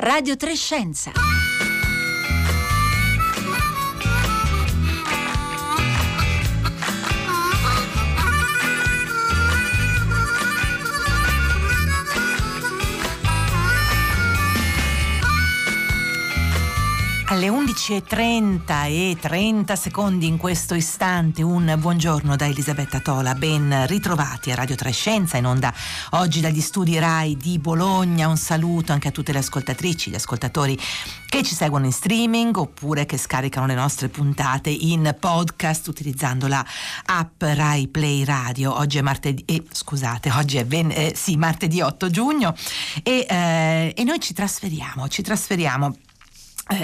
Radio 3 Scienza. Alle 11:30 in questo istante, un buongiorno da Elisabetta Tola, ben ritrovati a Radio 3 Scienza, in onda oggi dagli studi Rai di Bologna. Un saluto anche a tutte le ascoltatrici, gli ascoltatori che ci seguono in streaming oppure che scaricano le nostre puntate in podcast utilizzando la app Rai Play Radio. Oggi è martedì 8 giugno e noi ci trasferiamo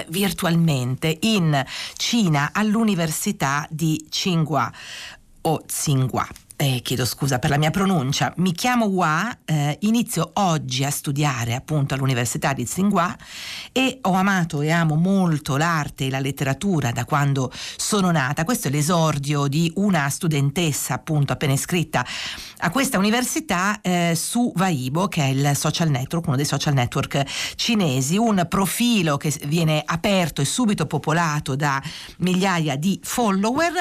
virtualmente in Cina all'università di Tsinghua. Chiedo scusa per la mia pronuncia. Mi chiamo Hua, inizio oggi a studiare appunto all'università di Tsinghua e ho amato e amo molto l'arte e la letteratura da quando sono nata. Questo è l'esordio di una studentessa appunto appena iscritta a questa università su Weibo, che è il social network, uno dei social network cinesi, un profilo che viene aperto e subito popolato da migliaia di follower.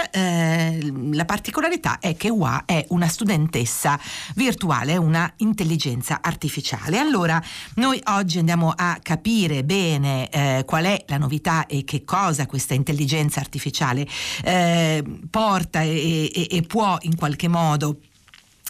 La particolarità è che Hua è una studentessa virtuale, una intelligenza artificiale. Allora, noi oggi andiamo a capire bene qual è la novità e che cosa questa intelligenza artificiale porta e può in qualche modo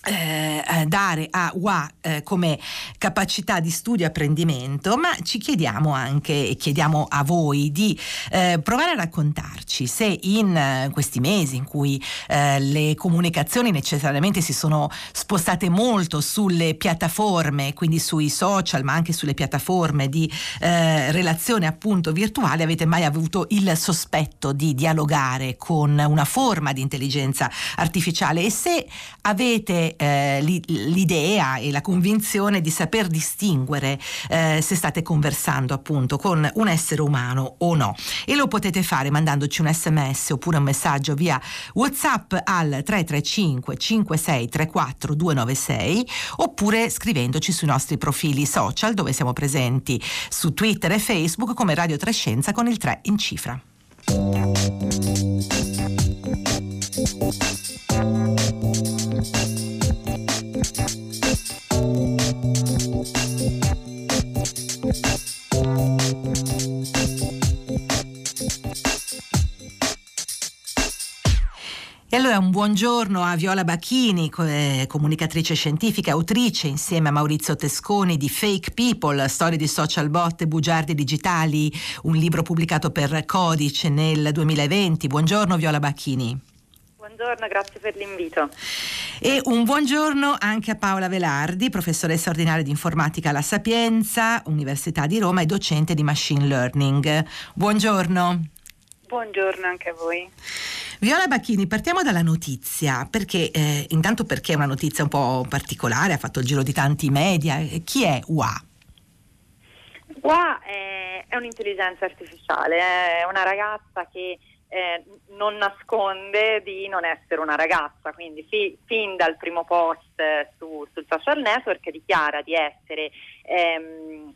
dare a Hua come capacità di studio e apprendimento, ma ci chiediamo anche e chiediamo a voi di provare a raccontarci se in questi mesi in cui le comunicazioni necessariamente si sono spostate molto sulle piattaforme, quindi sui social, ma anche sulle piattaforme di relazione appunto virtuale, avete mai avuto il sospetto di dialogare con una forma di intelligenza artificiale e se avete l'idea e la convinzione di saper distinguere se state conversando appunto con un essere umano o no. E lo potete fare mandandoci un SMS oppure un messaggio via WhatsApp al 335 56 34 296 oppure scrivendoci sui nostri profili social, dove siamo presenti su Twitter e Facebook come Radio 3 Scienza con il 3 in cifra. E allora un buongiorno a Viola Bacchini, comunicatrice scientifica, autrice insieme a Maurizio Tesconi di Fake People, storie di social bot e bugiardi digitali, un libro pubblicato per Codice nel 2020. Buongiorno Viola Bacchini. Buongiorno, grazie per l'invito. E un buongiorno anche a Paola Velardi, professoressa ordinaria di informatica alla Sapienza, Università di Roma e docente di machine learning. Buongiorno. Buongiorno anche a voi. Viola Bacchini, partiamo dalla notizia, perché intanto perché è una notizia un po' particolare, ha fatto il giro di tanti media. Chi è Hua? Hua è un'intelligenza artificiale, è una ragazza che non nasconde di non essere una ragazza, quindi fin dal primo post sul social network dichiara di essere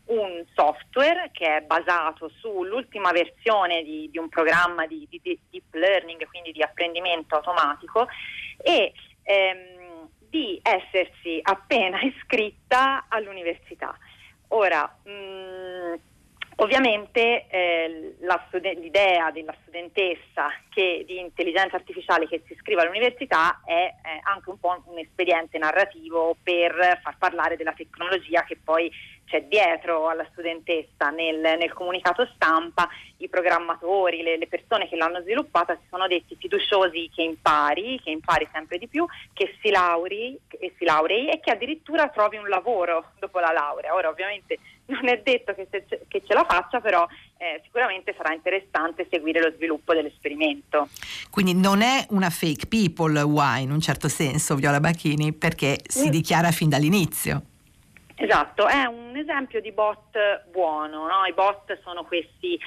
un software che è basato sull'ultima versione di un programma di deep learning, quindi di apprendimento automatico, e di essersi appena iscritta all'università. Ora, ovviamente l'idea della studentessa di intelligenza artificiale che si iscrive all'università è anche un po' un espediente narrativo per far parlare della tecnologia che poi c'è dietro alla studentessa. Nel comunicato stampa i programmatori, le persone che l'hanno sviluppata si sono detti fiduciosi che impari sempre di più, che si laurei e che addirittura trovi un lavoro dopo la laurea. Ora ovviamente non è detto che ce la faccia, però sicuramente sarà interessante seguire lo sviluppo dell'esperimento. Quindi non è una fake people Hua in un certo senso, Viola Bacchini, perché si dichiara fin dall'inizio. Esatto, è un esempio di bot buono, no? I bot sono questi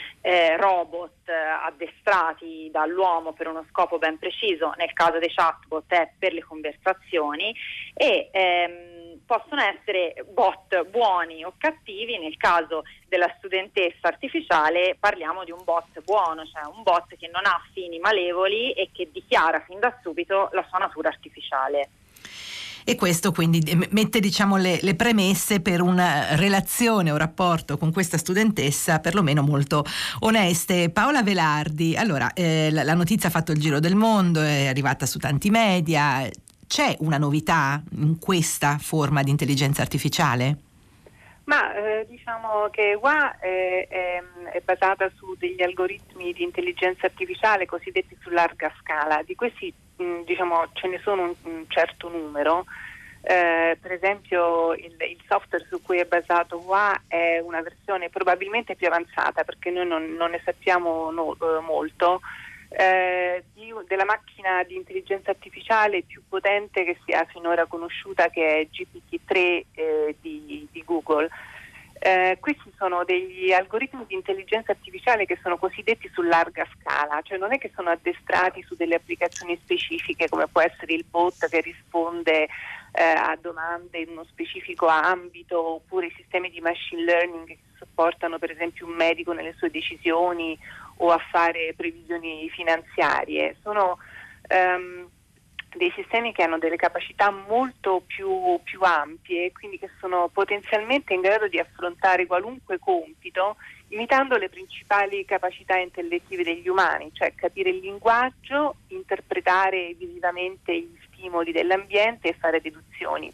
robot addestrati dall'uomo per uno scopo ben preciso, nel caso dei chatbot è per le conversazioni, e possono essere bot buoni o cattivi. Nel caso della studentessa artificiale parliamo di un bot buono, cioè un bot che non ha fini malevoli e che dichiara fin da subito la sua natura artificiale. E questo quindi mette, diciamo, le premesse per una relazione o rapporto con questa studentessa perlomeno molto oneste. Paola Velardi, allora la notizia ha fatto il giro del mondo, è arrivata su tanti media. C'è una novità in questa forma di intelligenza artificiale? Ma diciamo che EWA è basata su degli algoritmi di intelligenza artificiale cosiddetti su larga scala. Di questi diciamo ce ne sono un certo numero, per esempio il software su cui è basato EWA è una versione probabilmente più avanzata, perché noi non ne sappiamo molto, della macchina di intelligenza artificiale più potente che sia finora conosciuta, che è GPT-3 di Google. Questi sono degli algoritmi di intelligenza artificiale che sono cosiddetti su larga scala, cioè non è che sono addestrati su delle applicazioni specifiche, come può essere il bot che risponde a domande in uno specifico ambito, oppure i sistemi di machine learning che supportano per esempio un medico nelle sue decisioni o a fare previsioni finanziarie. Sono dei sistemi che hanno delle capacità molto più ampie, quindi che sono potenzialmente in grado di affrontare qualunque compito imitando le principali capacità intellettive degli umani, cioè capire il linguaggio, interpretare visivamente gli stimoli dell'ambiente e fare deduzioni.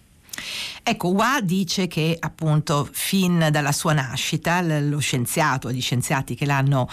Ecco, Wa dice che appunto fin dalla sua nascita lo scienziato, gli scienziati che l'hanno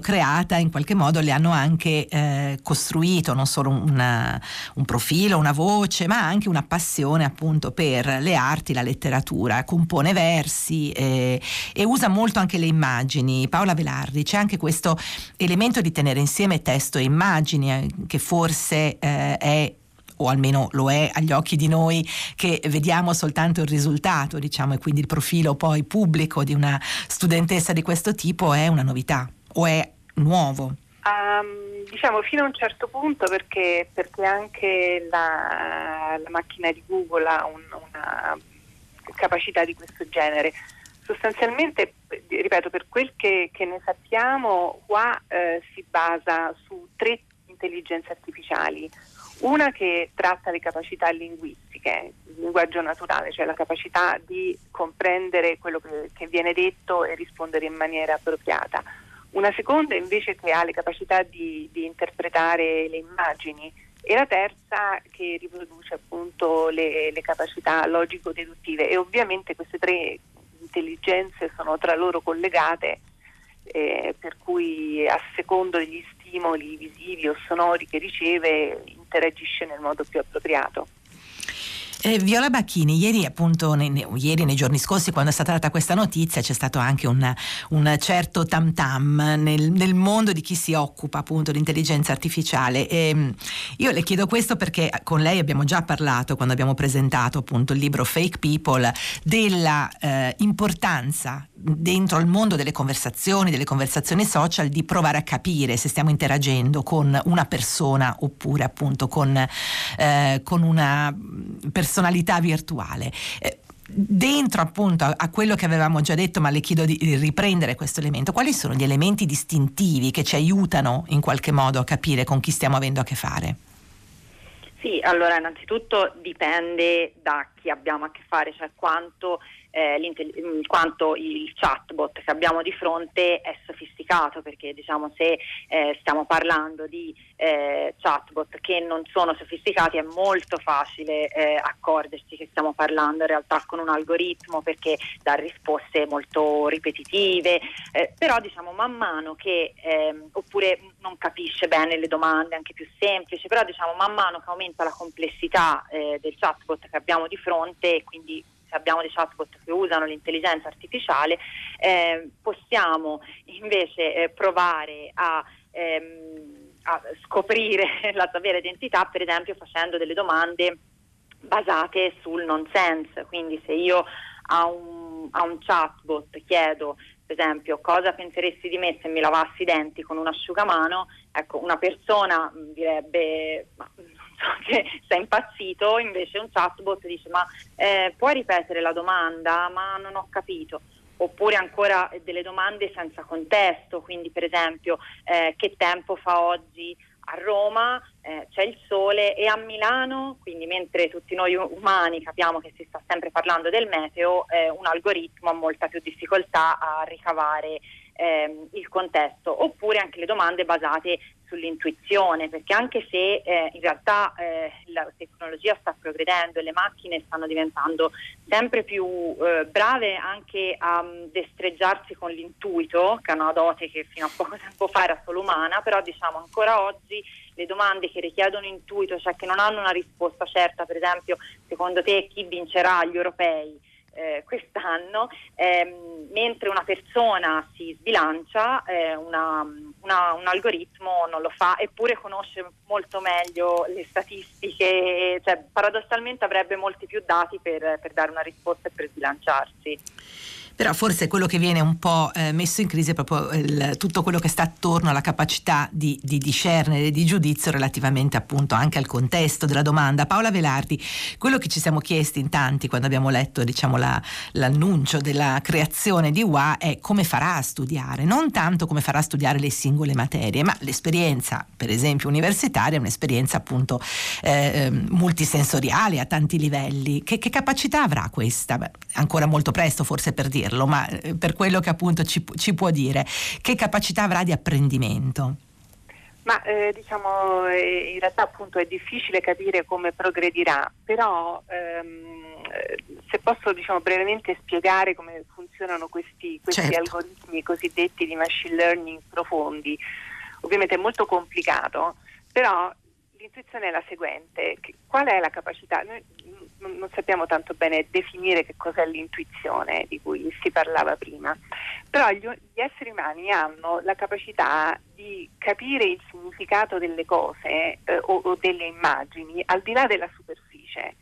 creata in qualche modo le hanno anche costruito non solo un profilo, una voce, ma anche una passione appunto per le arti, la letteratura. Compone versi e usa molto anche le immagini. Paola Velardi, c'è anche questo elemento di tenere insieme testo e immagini che forse è, o almeno lo è agli occhi di noi che vediamo soltanto il risultato, diciamo, e quindi il profilo poi pubblico di una studentessa di questo tipo è una novità o è nuovo? Diciamo fino a un certo punto, perché anche la macchina di Google ha una capacità di questo genere. Sostanzialmente, ripeto, per quel che ne sappiamo, qua si basa su tre intelligenze artificiali. Una che tratta le capacità linguistiche, il linguaggio naturale, cioè la capacità di comprendere quello che viene detto e rispondere in maniera appropriata. Una seconda invece che ha le capacità di interpretare le immagini, e la terza che riproduce appunto le capacità logico-deduttive. E ovviamente queste tre intelligenze sono tra loro collegate, per cui a secondo degli stimoli visivi o sonori che riceve interagisce nel modo più appropriato. Viola Bacchini, ieri appunto, nei giorni scorsi, quando è stata data questa notizia, c'è stato anche un certo tam tam nel mondo di chi si occupa appunto di intelligenza artificiale. Io le chiedo questo perché con lei abbiamo già parlato, quando abbiamo presentato appunto il libro Fake People, della importanza dentro il mondo delle conversazioni social di provare a capire se stiamo interagendo con una persona oppure appunto con una personalità virtuale. Dentro appunto a quello che avevamo già detto, ma le chiedo di riprendere questo elemento: quali sono gli elementi distintivi che ci aiutano in qualche modo a capire con chi stiamo avendo a che fare? Sì, allora innanzitutto dipende da chi abbiamo a che fare, cioè quanto il chatbot che abbiamo di fronte è sofisticato, perché diciamo se stiamo parlando di chatbot che non sono sofisticati è molto facile accorgersi che stiamo parlando in realtà con un algoritmo, perché dà risposte molto ripetitive, però diciamo man mano che oppure non capisce bene le domande anche più semplici, però diciamo man mano che aumenta la complessità del chatbot che abbiamo di fronte, quindi abbiamo dei chatbot che usano l'intelligenza artificiale, possiamo invece provare a scoprire la sua vera identità, per esempio facendo delle domande basate sul nonsense. Quindi se io a un chatbot chiedo per esempio cosa penseresti di me se mi lavassi i denti con un asciugamano, ecco, una persona direbbe: ma nostro che sta impazzito, invece un chatbot dice ma puoi ripetere la domanda? Ma non ho capito. Oppure ancora delle domande senza contesto, quindi per esempio che tempo fa oggi a Roma, c'è il sole, e a Milano, quindi mentre tutti noi umani capiamo che si sta sempre parlando del meteo, un algoritmo ha molta più difficoltà a ricavare il contesto. Oppure anche le domande basate sull'intuizione, perché anche se in realtà la tecnologia sta progredendo e le macchine stanno diventando sempre più brave anche a destreggiarsi con l'intuito, che è una dote che fino a poco tempo fa era solo umana, però diciamo ancora oggi le domande che richiedono intuito, cioè che non hanno una risposta certa, per esempio secondo te chi vincerà gli europei quest'anno, mentre una persona si sbilancia, un algoritmo non lo fa, eppure conosce molto meglio le statistiche, cioè paradossalmente avrebbe molti più dati per dare una risposta e per sbilanciarsi. Però forse quello che viene un po' messo in crisi è proprio tutto quello che sta attorno alla capacità di discernere, di giudizio relativamente appunto anche al contesto della domanda. Paola Velardi, quello che ci siamo chiesti in tanti quando abbiamo letto diciamo l'annuncio della creazione di UA è come farà a studiare, non tanto come farà a studiare le singole materie, ma l'esperienza per esempio universitaria è un'esperienza appunto multisensoriale a tanti livelli. Che capacità avrà questa? Beh, ancora molto presto forse per dire, ma per quello che appunto ci può dire, che capacità avrà di apprendimento? Ma diciamo in realtà appunto è difficile capire come progredirà, però se posso diciamo brevemente spiegare come funzionano questi certo. algoritmi cosiddetti di machine learning profondi. Ovviamente è molto complicato, però l'intuizione è la seguente: qual è la capacità? Noi non sappiamo tanto bene definire che cos'è l'intuizione di cui si parlava prima, però gli esseri umani hanno la capacità di capire il significato delle cose o delle immagini al di là della superficie.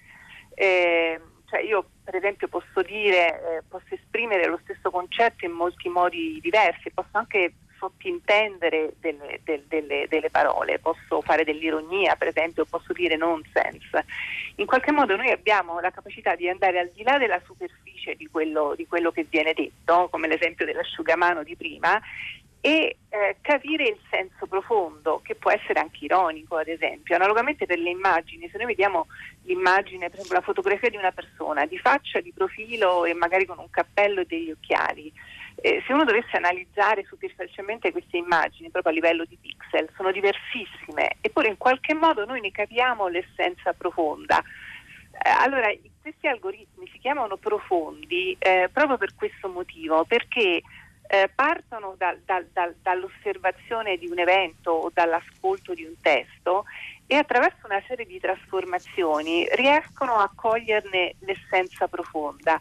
Cioè io per esempio posso dire, posso esprimere lo stesso concetto in molti modi diversi, posso anche sottintendere delle parole, posso fare dell'ironia per esempio, posso dire nonsense. In qualche modo noi abbiamo la capacità di andare al di là della superficie di quello che viene detto, come l'esempio dell'asciugamano di prima, e capire il senso profondo, che può essere anche ironico ad esempio. Analogamente per le immagini, se noi vediamo l'immagine, per esempio la fotografia di una persona di faccia, di profilo e magari con un cappello e degli occhiali, se uno dovesse analizzare superficialmente queste immagini proprio a livello di pixel, sono diversissime, eppure in qualche modo noi ne capiamo l'essenza profonda. Allora questi algoritmi si chiamano profondi proprio per questo motivo, perché partono dall'osservazione di un evento o dall'ascolto di un testo e attraverso una serie di trasformazioni riescono a coglierne l'essenza profonda.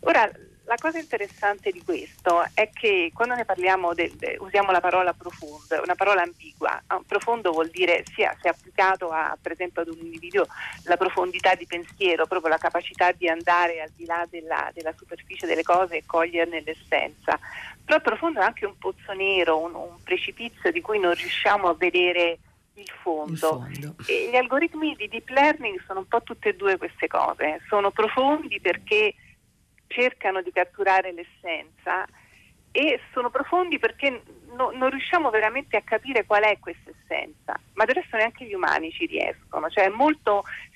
Ora, la cosa interessante di questo è che quando ne parliamo, usiamo la parola profondo, una parola ambigua. Profondo vuol dire sia, se applicato a, per esempio ad un individuo, la profondità di pensiero, proprio la capacità di andare al di là della superficie delle cose e coglierne l'essenza. Però profondo è anche un pozzo nero, un precipizio di cui non riusciamo a vedere il fondo. E gli algoritmi di deep learning sono un po' tutte e due queste cose. Sono profondi perché cercano di catturare l'essenza, e sono profondi perché non riusciamo veramente a capire qual è questa essenza, ma del resto neanche gli umani ci riescono, cioè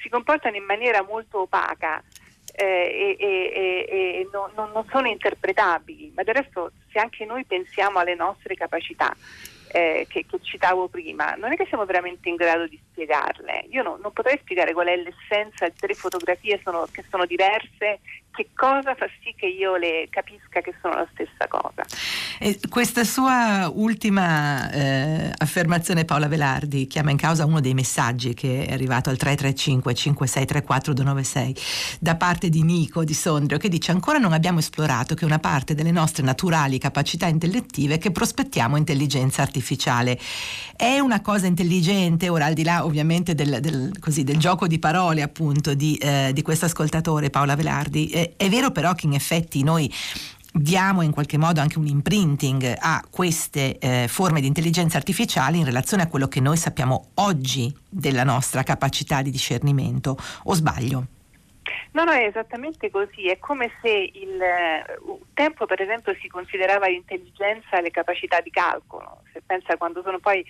si comportano in maniera molto opaca e non sono interpretabili, ma del resto se anche noi pensiamo alle nostre capacità che citavo prima, non è che siamo veramente in grado di spiegarle. Io non potrei spiegare qual è l'essenza di tre fotografie che sono diverse, che cosa fa sì che io le capisca che sono la stessa cosa. E questa sua ultima affermazione, Paola Velardi, chiama in causa uno dei messaggi che è arrivato al 335 5634 296 da parte di Nico di Sondrio, che dice: ancora non abbiamo esplorato che una parte delle nostre naturali capacità intellettive che prospettiamo intelligenza artificiale. È una cosa intelligente? Ora, al di là ovviamente del gioco di parole appunto di questo ascoltatore, Paola Velardi, è vero però che in effetti noi diamo in qualche modo anche un imprinting a queste forme di intelligenza artificiale in relazione a quello che noi sappiamo oggi della nostra capacità di discernimento, o sbaglio? No, è esattamente così. È come se un tempo, per esempio, si considerava l'intelligenza le capacità di calcolo. Se pensa quando sono poi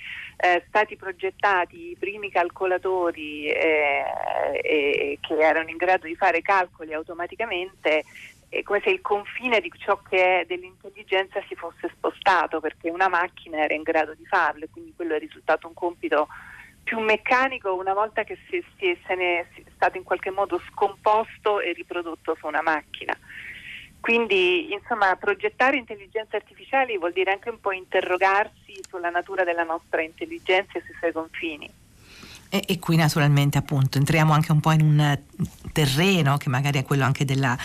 stati progettati i primi calcolatori che erano in grado di fare calcoli automaticamente, è come se il confine di ciò che è dell'intelligenza si fosse spostato, perché una macchina era in grado di farlo e quindi quello è risultato un compito più meccanico una volta che se ne è stato in qualche modo scomposto e riprodotto su una macchina. Quindi, insomma, progettare intelligenze artificiali vuol dire anche un po' interrogarsi sulla natura della nostra intelligenza e sui suoi confini. E qui naturalmente appunto entriamo anche un po' in un terreno che magari è quello anche della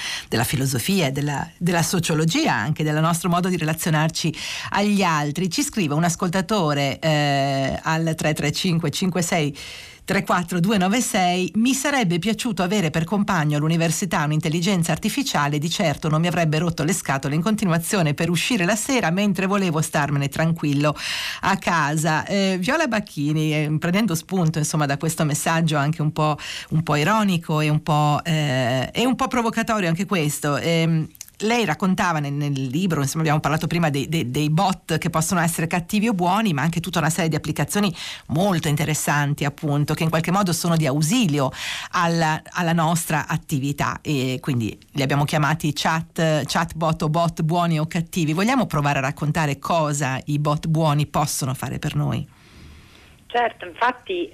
filosofia, della sociologia, anche del nostro modo di relazionarci agli altri. Ci scrive un ascoltatore al 335 56 34296: mi sarebbe piaciuto avere per compagno all'università un'intelligenza artificiale, di certo non mi avrebbe rotto le scatole in continuazione per uscire la sera mentre volevo starmene tranquillo a casa. Viola Bacchini, prendendo spunto insomma da questo messaggio anche un po' ironico e un po' provocatorio anche questo, lei raccontava nel libro, insomma abbiamo parlato prima dei bot che possono essere cattivi o buoni, ma anche tutta una serie di applicazioni molto interessanti appunto che in qualche modo sono di ausilio alla nostra attività, e quindi li abbiamo chiamati chatbot o bot buoni o cattivi. Vogliamo provare a raccontare cosa i bot buoni possono fare per noi? Certo, infatti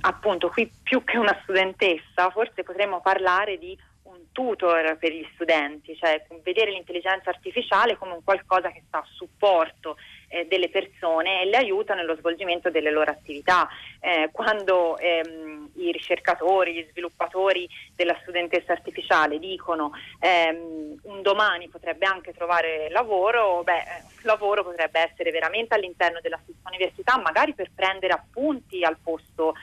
appunto qui più che una studentessa forse potremmo parlare di un tutor per gli studenti, cioè vedere l'intelligenza artificiale come un qualcosa che sta a supporto delle persone e le aiuta nello svolgimento delle loro attività. Quando i ricercatori, gli sviluppatori della studentessa artificiale dicono un domani potrebbe anche trovare lavoro, un lavoro potrebbe essere veramente all'interno della stessa università, magari per prendere appunti al posto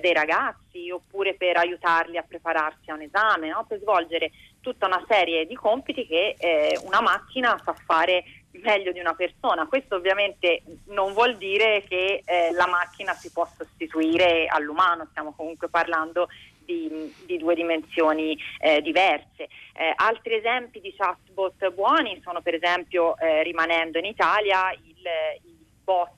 dei ragazzi, oppure per aiutarli a prepararsi a un esame, no? Per svolgere tutta una serie di compiti che una macchina sa fare meglio di una persona. Questo ovviamente non vuol dire che la macchina si può sostituire all'umano, stiamo comunque parlando di due dimensioni diverse. Altri esempi di chatbot buoni sono per esempio, rimanendo in Italia, il bot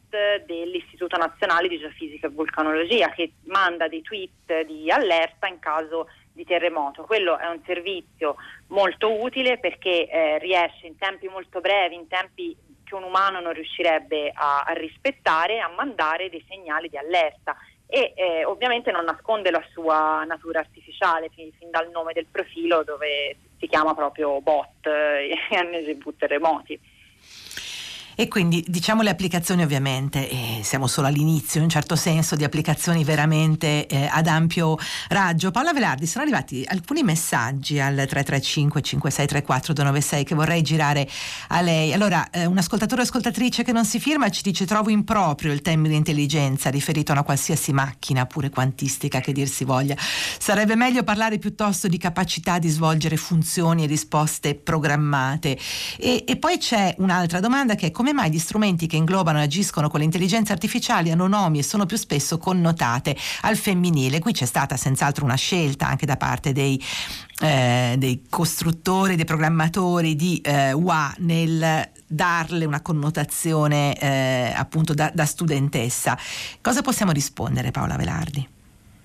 dell'Istituto Nazionale di Geofisica e Vulcanologia, che manda dei tweet di allerta in caso di terremoto. Quello è un servizio molto utile perché riesce in tempi molto brevi, in tempi che un umano non riuscirebbe a rispettare, a mandare dei segnali di allerta e ovviamente non nasconde la sua natura artificiale fin dal nome del profilo, dove si chiama proprio bot NGV terremoti. E quindi diciamo le applicazioni, ovviamente siamo solo all'inizio in un certo senso di applicazioni veramente ad ampio raggio. Paola Velardi, sono arrivati alcuni messaggi al 335 56 34296 che vorrei girare a lei. Allora un ascoltatore o ascoltatrice che non si firma ci dice: trovo improprio il termine intelligenza riferito a una qualsiasi macchina, pure quantistica che dir si voglia, sarebbe meglio parlare piuttosto di capacità di svolgere funzioni e risposte programmate. E poi c'è un'altra domanda che è: come mai gli strumenti che inglobano e agiscono con l'intelligenza artificiale hanno nomi e sono più spesso connotate al femminile? Qui c'è stata senz'altro una scelta anche da parte dei costruttori, dei programmatori di UA nel darle una connotazione appunto da studentessa. Cosa possiamo rispondere, Paola Velardi?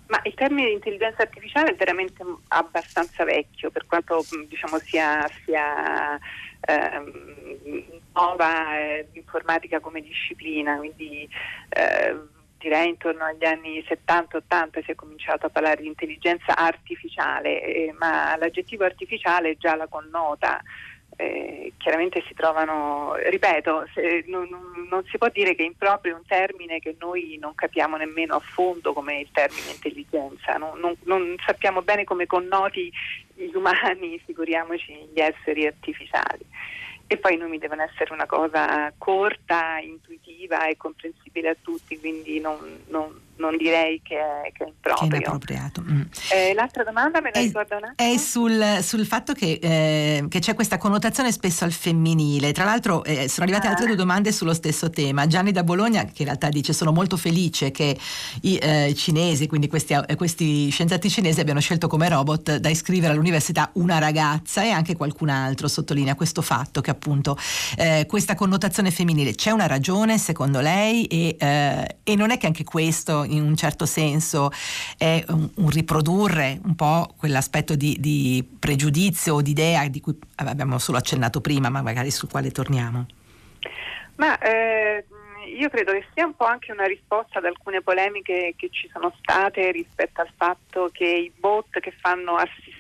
Ma il termine di intelligenza artificiale è veramente abbastanza vecchio, per quanto diciamo sia nuova informatica come disciplina, quindi direi intorno agli anni 70-80 si è cominciato a parlare di intelligenza artificiale, ma l'aggettivo artificiale già la connota. Chiaramente si trovano, ripeto, non si può dire che improprio è un termine che noi non capiamo nemmeno a fondo come il termine intelligenza, non sappiamo bene come connoti gli umani, figuriamoci gli esseri artificiali. E poi i nomi devono essere una cosa corta, intuitiva e comprensibile a tutti, quindi non non direi che è improprio. Che è inappropriato. Mm. L'altra domanda me la ricordo un attimo. È sul fatto che c'è questa connotazione spesso al femminile. Tra l'altro sono arrivate altre due domande sullo stesso tema. Gianni da Bologna, che in realtà dice: sono molto felice che i cinesi, quindi questi scienziati cinesi, abbiano scelto come robot da iscrivere all'università una ragazza, e anche qualcun altro sottolinea questo fatto, che appunto questa connotazione femminile. C'è una ragione secondo lei? E non è che anche questo in un certo senso è un riprodurre un po' quell'aspetto di pregiudizio o di idea di cui abbiamo solo accennato prima, ma magari sul quale torniamo? Ma io credo che sia un po' anche una risposta ad alcune polemiche che ci sono state rispetto al fatto che i bot che fanno assistenti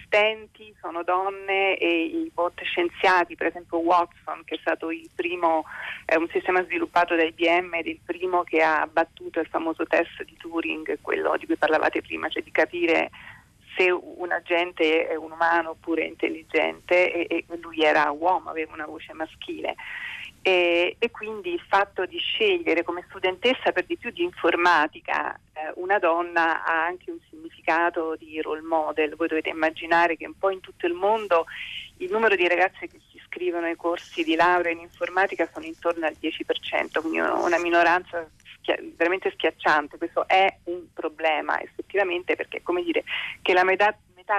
sono donne e i bot scienziati, per esempio Watson, che è stato il primo, è un sistema sviluppato da IBM ed è il primo che ha abbattuto il famoso test di Turing, quello di cui parlavate prima, cioè di capire se un agente è un umano oppure è intelligente, e lui era uomo, aveva una voce maschile. E quindi il fatto di scegliere come studentessa, per di più di informatica, una donna, ha anche un significato di role model. Voi dovete immaginare che un po' in tutto il mondo il numero di ragazze che si iscrivono ai corsi di laurea in informatica sono intorno al 10%, quindi una minoranza veramente schiacciante. Questo è un problema effettivamente, perché è come dire che la metà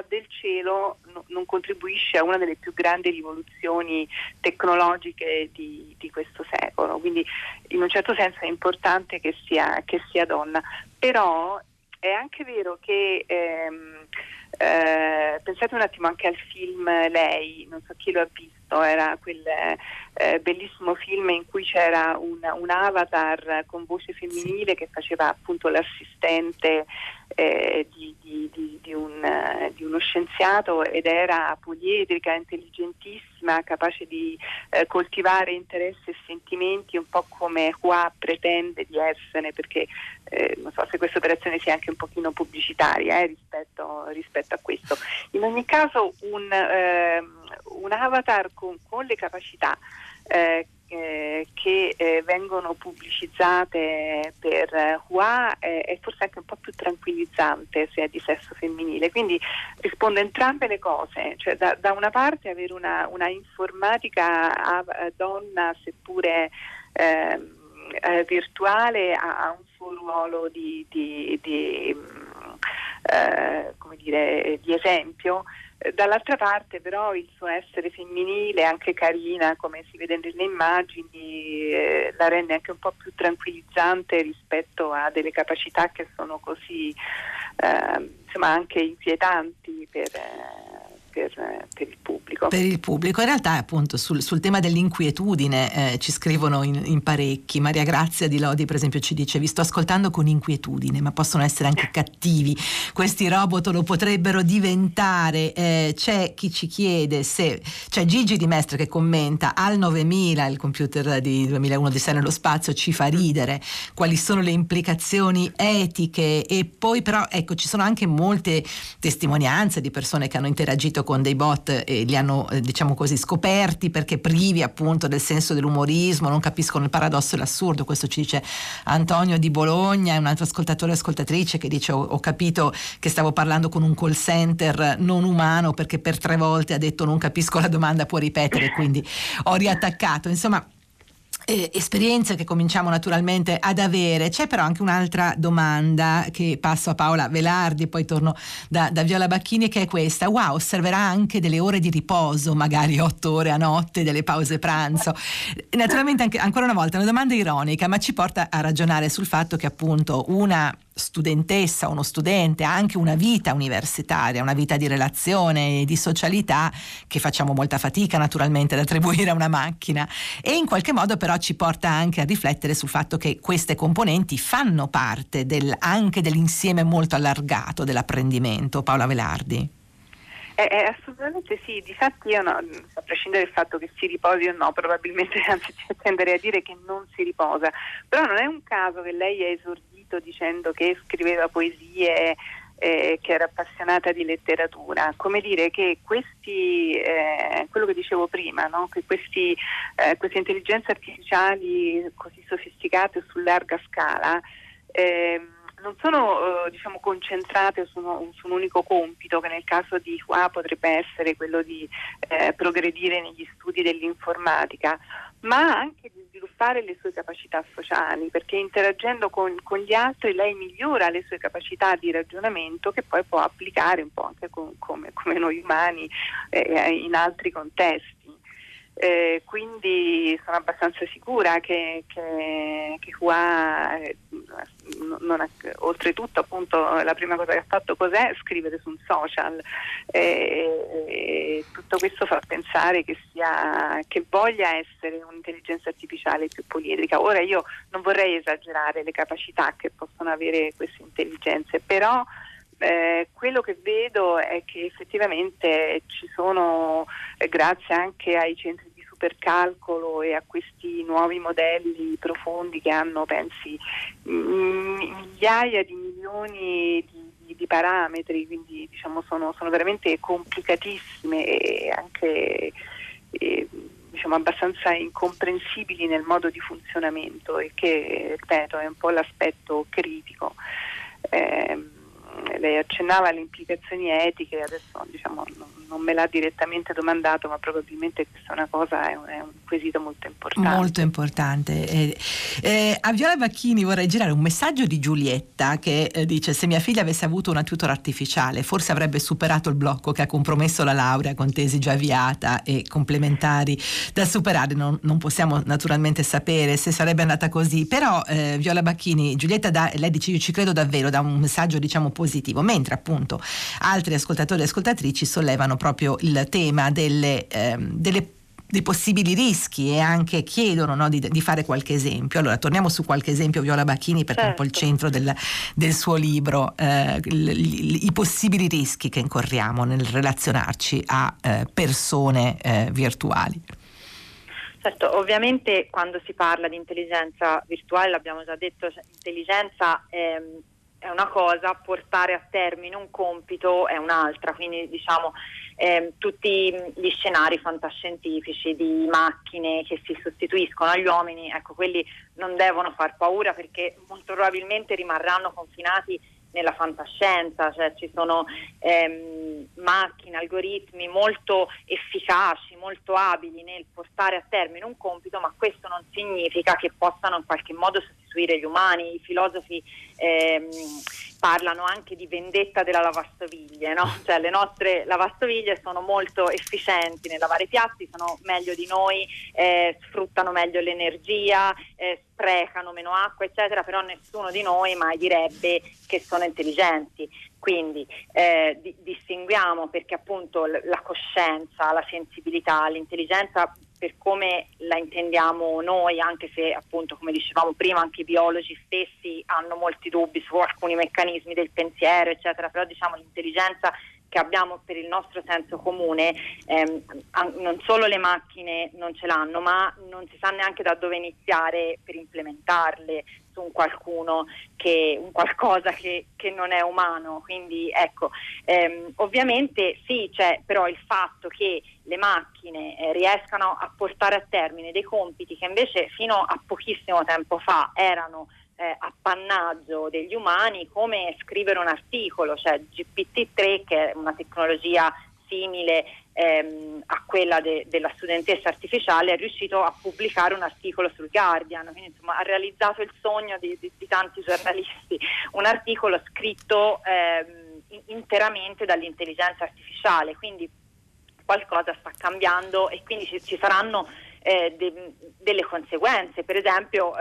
del cielo non contribuisce a una delle più grandi rivoluzioni tecnologiche di questo secolo, quindi in un certo senso è importante che sia donna. Però è anche vero che pensate un attimo anche al film Lei, non so chi lo ha visto, era quel bellissimo film in cui c'era un avatar con voce femminile che faceva appunto l'assistente di uno scienziato, ed era poliedrica, intelligentissima, capace di coltivare interessi e sentimenti, un po' come qua pretende di essere, perché non so se questa operazione sia anche un pochino pubblicitaria rispetto a questo. In ogni caso un avatar con le capacità che vengono pubblicizzate per Hua è forse anche un po' più tranquillizzante se è di sesso femminile, quindi risponde a entrambe le cose, cioè da una parte avere una informatica donna, seppure virtuale, ha un suo ruolo di esempio. Dall'altra parte però il suo essere femminile, anche carina come si vede nelle immagini, la rende anche un po' più tranquillizzante rispetto a delle capacità che sono così insomma anche inquietanti per il pubblico. Per il pubblico. In realtà appunto sul tema dell'inquietudine ci scrivono in parecchi. Maria Grazia di Lodi per esempio ci dice: vi sto ascoltando con inquietudine, ma possono essere anche cattivi, questi robot lo potrebbero diventare. C'è chi ci chiede se c'è Gigi di Mestre che commenta: al 9000 il computer di 2001 di Sei nello spazio ci fa ridere, quali sono le implicazioni etiche? E poi però ecco, ci sono anche molte testimonianze di persone che hanno interagito con dei bot e li hanno diciamo così scoperti perché privi appunto del senso dell'umorismo, non capiscono il paradosso e l'assurdo. Questo ci dice Antonio di Bologna. È un altro ascoltatore e ascoltatrice che dice: ho capito che stavo parlando con un call center non umano perché per 3 volte ha detto non capisco la domanda, può ripetere, quindi ho riattaccato. Insomma, esperienze che cominciamo naturalmente ad avere. C'è però anche un'altra domanda che passo a Paola Velardi, poi torno da Viola Bacchini, che è questa: wow, osserverà anche delle ore di riposo, magari 8 ore a notte, delle pause pranzo. Naturalmente anche, ancora una volta, una domanda ironica, ma ci porta a ragionare sul fatto che appunto una studentessa, uno studente, ha anche una vita universitaria, una vita di relazione e di socialità che facciamo molta fatica naturalmente ad attribuire a una macchina, e in qualche modo però ci porta anche a riflettere sul fatto che queste componenti fanno parte anche dell'insieme molto allargato dell'apprendimento. Paola Velardi. Assolutamente sì, difatti io, no, a prescindere dal fatto che si riposi o no, probabilmente anzi tenderei a dire che non si riposa, però non è un caso che lei è dicendo che scriveva poesie, che era appassionata di letteratura. Come dire che questi quello che dicevo prima, no? Che queste intelligenze artificiali così sofisticate su larga scala non sono concentrate su un unico compito, che nel caso di qua potrebbe essere quello di progredire negli studi dell'informatica, ma anche di sviluppare le sue capacità sociali, perché interagendo con gli altri lei migliora le sue capacità di ragionamento, che poi può applicare un po' anche come noi umani in altri contesti. Quindi sono abbastanza sicura che qua non ha, oltretutto appunto la prima cosa che ha fatto cos'è? Scrivere su un social, tutto questo fa pensare che voglia essere un'intelligenza artificiale più poliedrica. Ora io non vorrei esagerare le capacità che possono avere queste intelligenze, però quello che vedo è che effettivamente ci sono, grazie anche ai centri di supercalcolo e a questi nuovi modelli profondi che hanno, pensi, migliaia di milioni di parametri, quindi sono veramente complicatissime e anche abbastanza incomprensibili nel modo di funzionamento, e che, ripeto, è un po' l'aspetto critico. Lei accennava alle implicazioni etiche, adesso non me l'ha direttamente domandato, ma probabilmente questa è una cosa, è un quesito molto importante. Molto importante. A Viola Bacchini vorrei girare un messaggio di Giulietta che dice: se mia figlia avesse avuto una tutor artificiale forse avrebbe superato il blocco che ha compromesso la laurea con tesi già avviata e complementari da superare. Non possiamo naturalmente sapere se sarebbe andata così, però Viola Bacchini, Giulietta lei dice: io ci credo davvero, da un messaggio positivo, mentre appunto altri ascoltatori e ascoltatrici sollevano proprio il tema dei possibili rischi e anche chiedono di fare qualche esempio. Allora torniamo su qualche esempio, Viola Bacchini, perché certo. È un po' il centro del suo libro, i possibili rischi che incorriamo nel relazionarci a persone virtuali. Certo, ovviamente quando si parla di intelligenza virtuale, l'abbiamo già detto, intelligenza è una cosa, portare a termine un compito è un'altra, quindi tutti gli scenari fantascientifici di macchine che si sostituiscono agli uomini, ecco, quelli non devono far paura, perché molto probabilmente rimarranno confinati nella fantascienza, cioè ci sono macchine, algoritmi molto efficaci, molto abili nel portare a termine un compito, ma questo non significa che possano in qualche modo sostituire gli umani. I filosofi parlano anche di vendetta della lavastoviglie, no? Cioè le nostre lavastoviglie sono molto efficienti nel lavare i piatti, sono meglio di noi, sfruttano meglio l'energia, sprecano meno acqua, eccetera, però nessuno di noi mai direbbe che sono intelligenti. Quindi distinguiamo, perché appunto la coscienza, la sensibilità, l'intelligenza per come la intendiamo noi, anche se appunto, come dicevamo prima, anche i biologi stessi hanno molti dubbi su alcuni meccanismi del pensiero, eccetera, però l'intelligenza che abbiamo per il nostro senso comune, non solo le macchine non ce l'hanno, ma non si sa neanche da dove iniziare per implementarle su un qualcosa che non è umano. Quindi ecco, ovviamente sì, però il fatto che le macchine riescano a portare a termine dei compiti che invece fino a pochissimo tempo fa erano appannaggio degli umani, come scrivere un articolo, GPT-3, che è una tecnologia simile a quella della studentessa artificiale, è riuscito a pubblicare un articolo sul Guardian, quindi ha realizzato il sogno di tanti giornalisti, un articolo scritto interamente dall'intelligenza artificiale. Quindi qualcosa sta cambiando e quindi ci saranno delle conseguenze, per esempio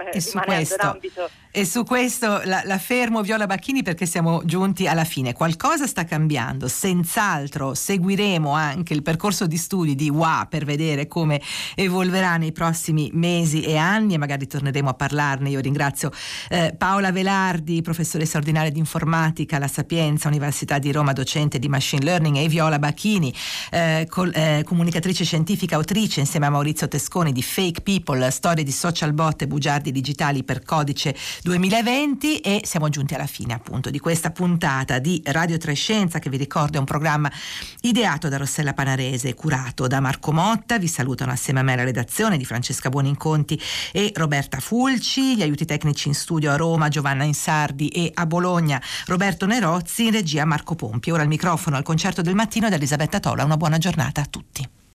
e su questo la fermo, Viola Bacchini, perché siamo giunti alla fine. Qualcosa sta cambiando senz'altro, seguiremo anche il percorso di studi di UA per vedere come evolverà nei prossimi mesi e anni, e magari torneremo a parlarne. Io ringrazio Paola Velardi, professoressa ordinaria di informatica alla Sapienza, Università di Roma, docente di machine learning, e Viola Bacchini, comunicatrice scientifica, autrice insieme a Maurizio Tesconi Tesconi di Fake People, storie di social bot e bugiardi digitali per Codice 2020, e siamo giunti alla fine appunto di questa puntata di Radio 3 Scienza, che vi ricordo è un programma ideato da Rossella Panarese, curato da Marco Motta. Vi salutano assieme a me la redazione di Francesca Buoninconti e Roberta Fulci, gli aiuti tecnici in studio a Roma Giovanna Insardi e a Bologna Roberto Nerozzi, in regia Marco Pompi. Ora il microfono al Concerto del Mattino da Elisabetta Tola. Una buona giornata a tutti.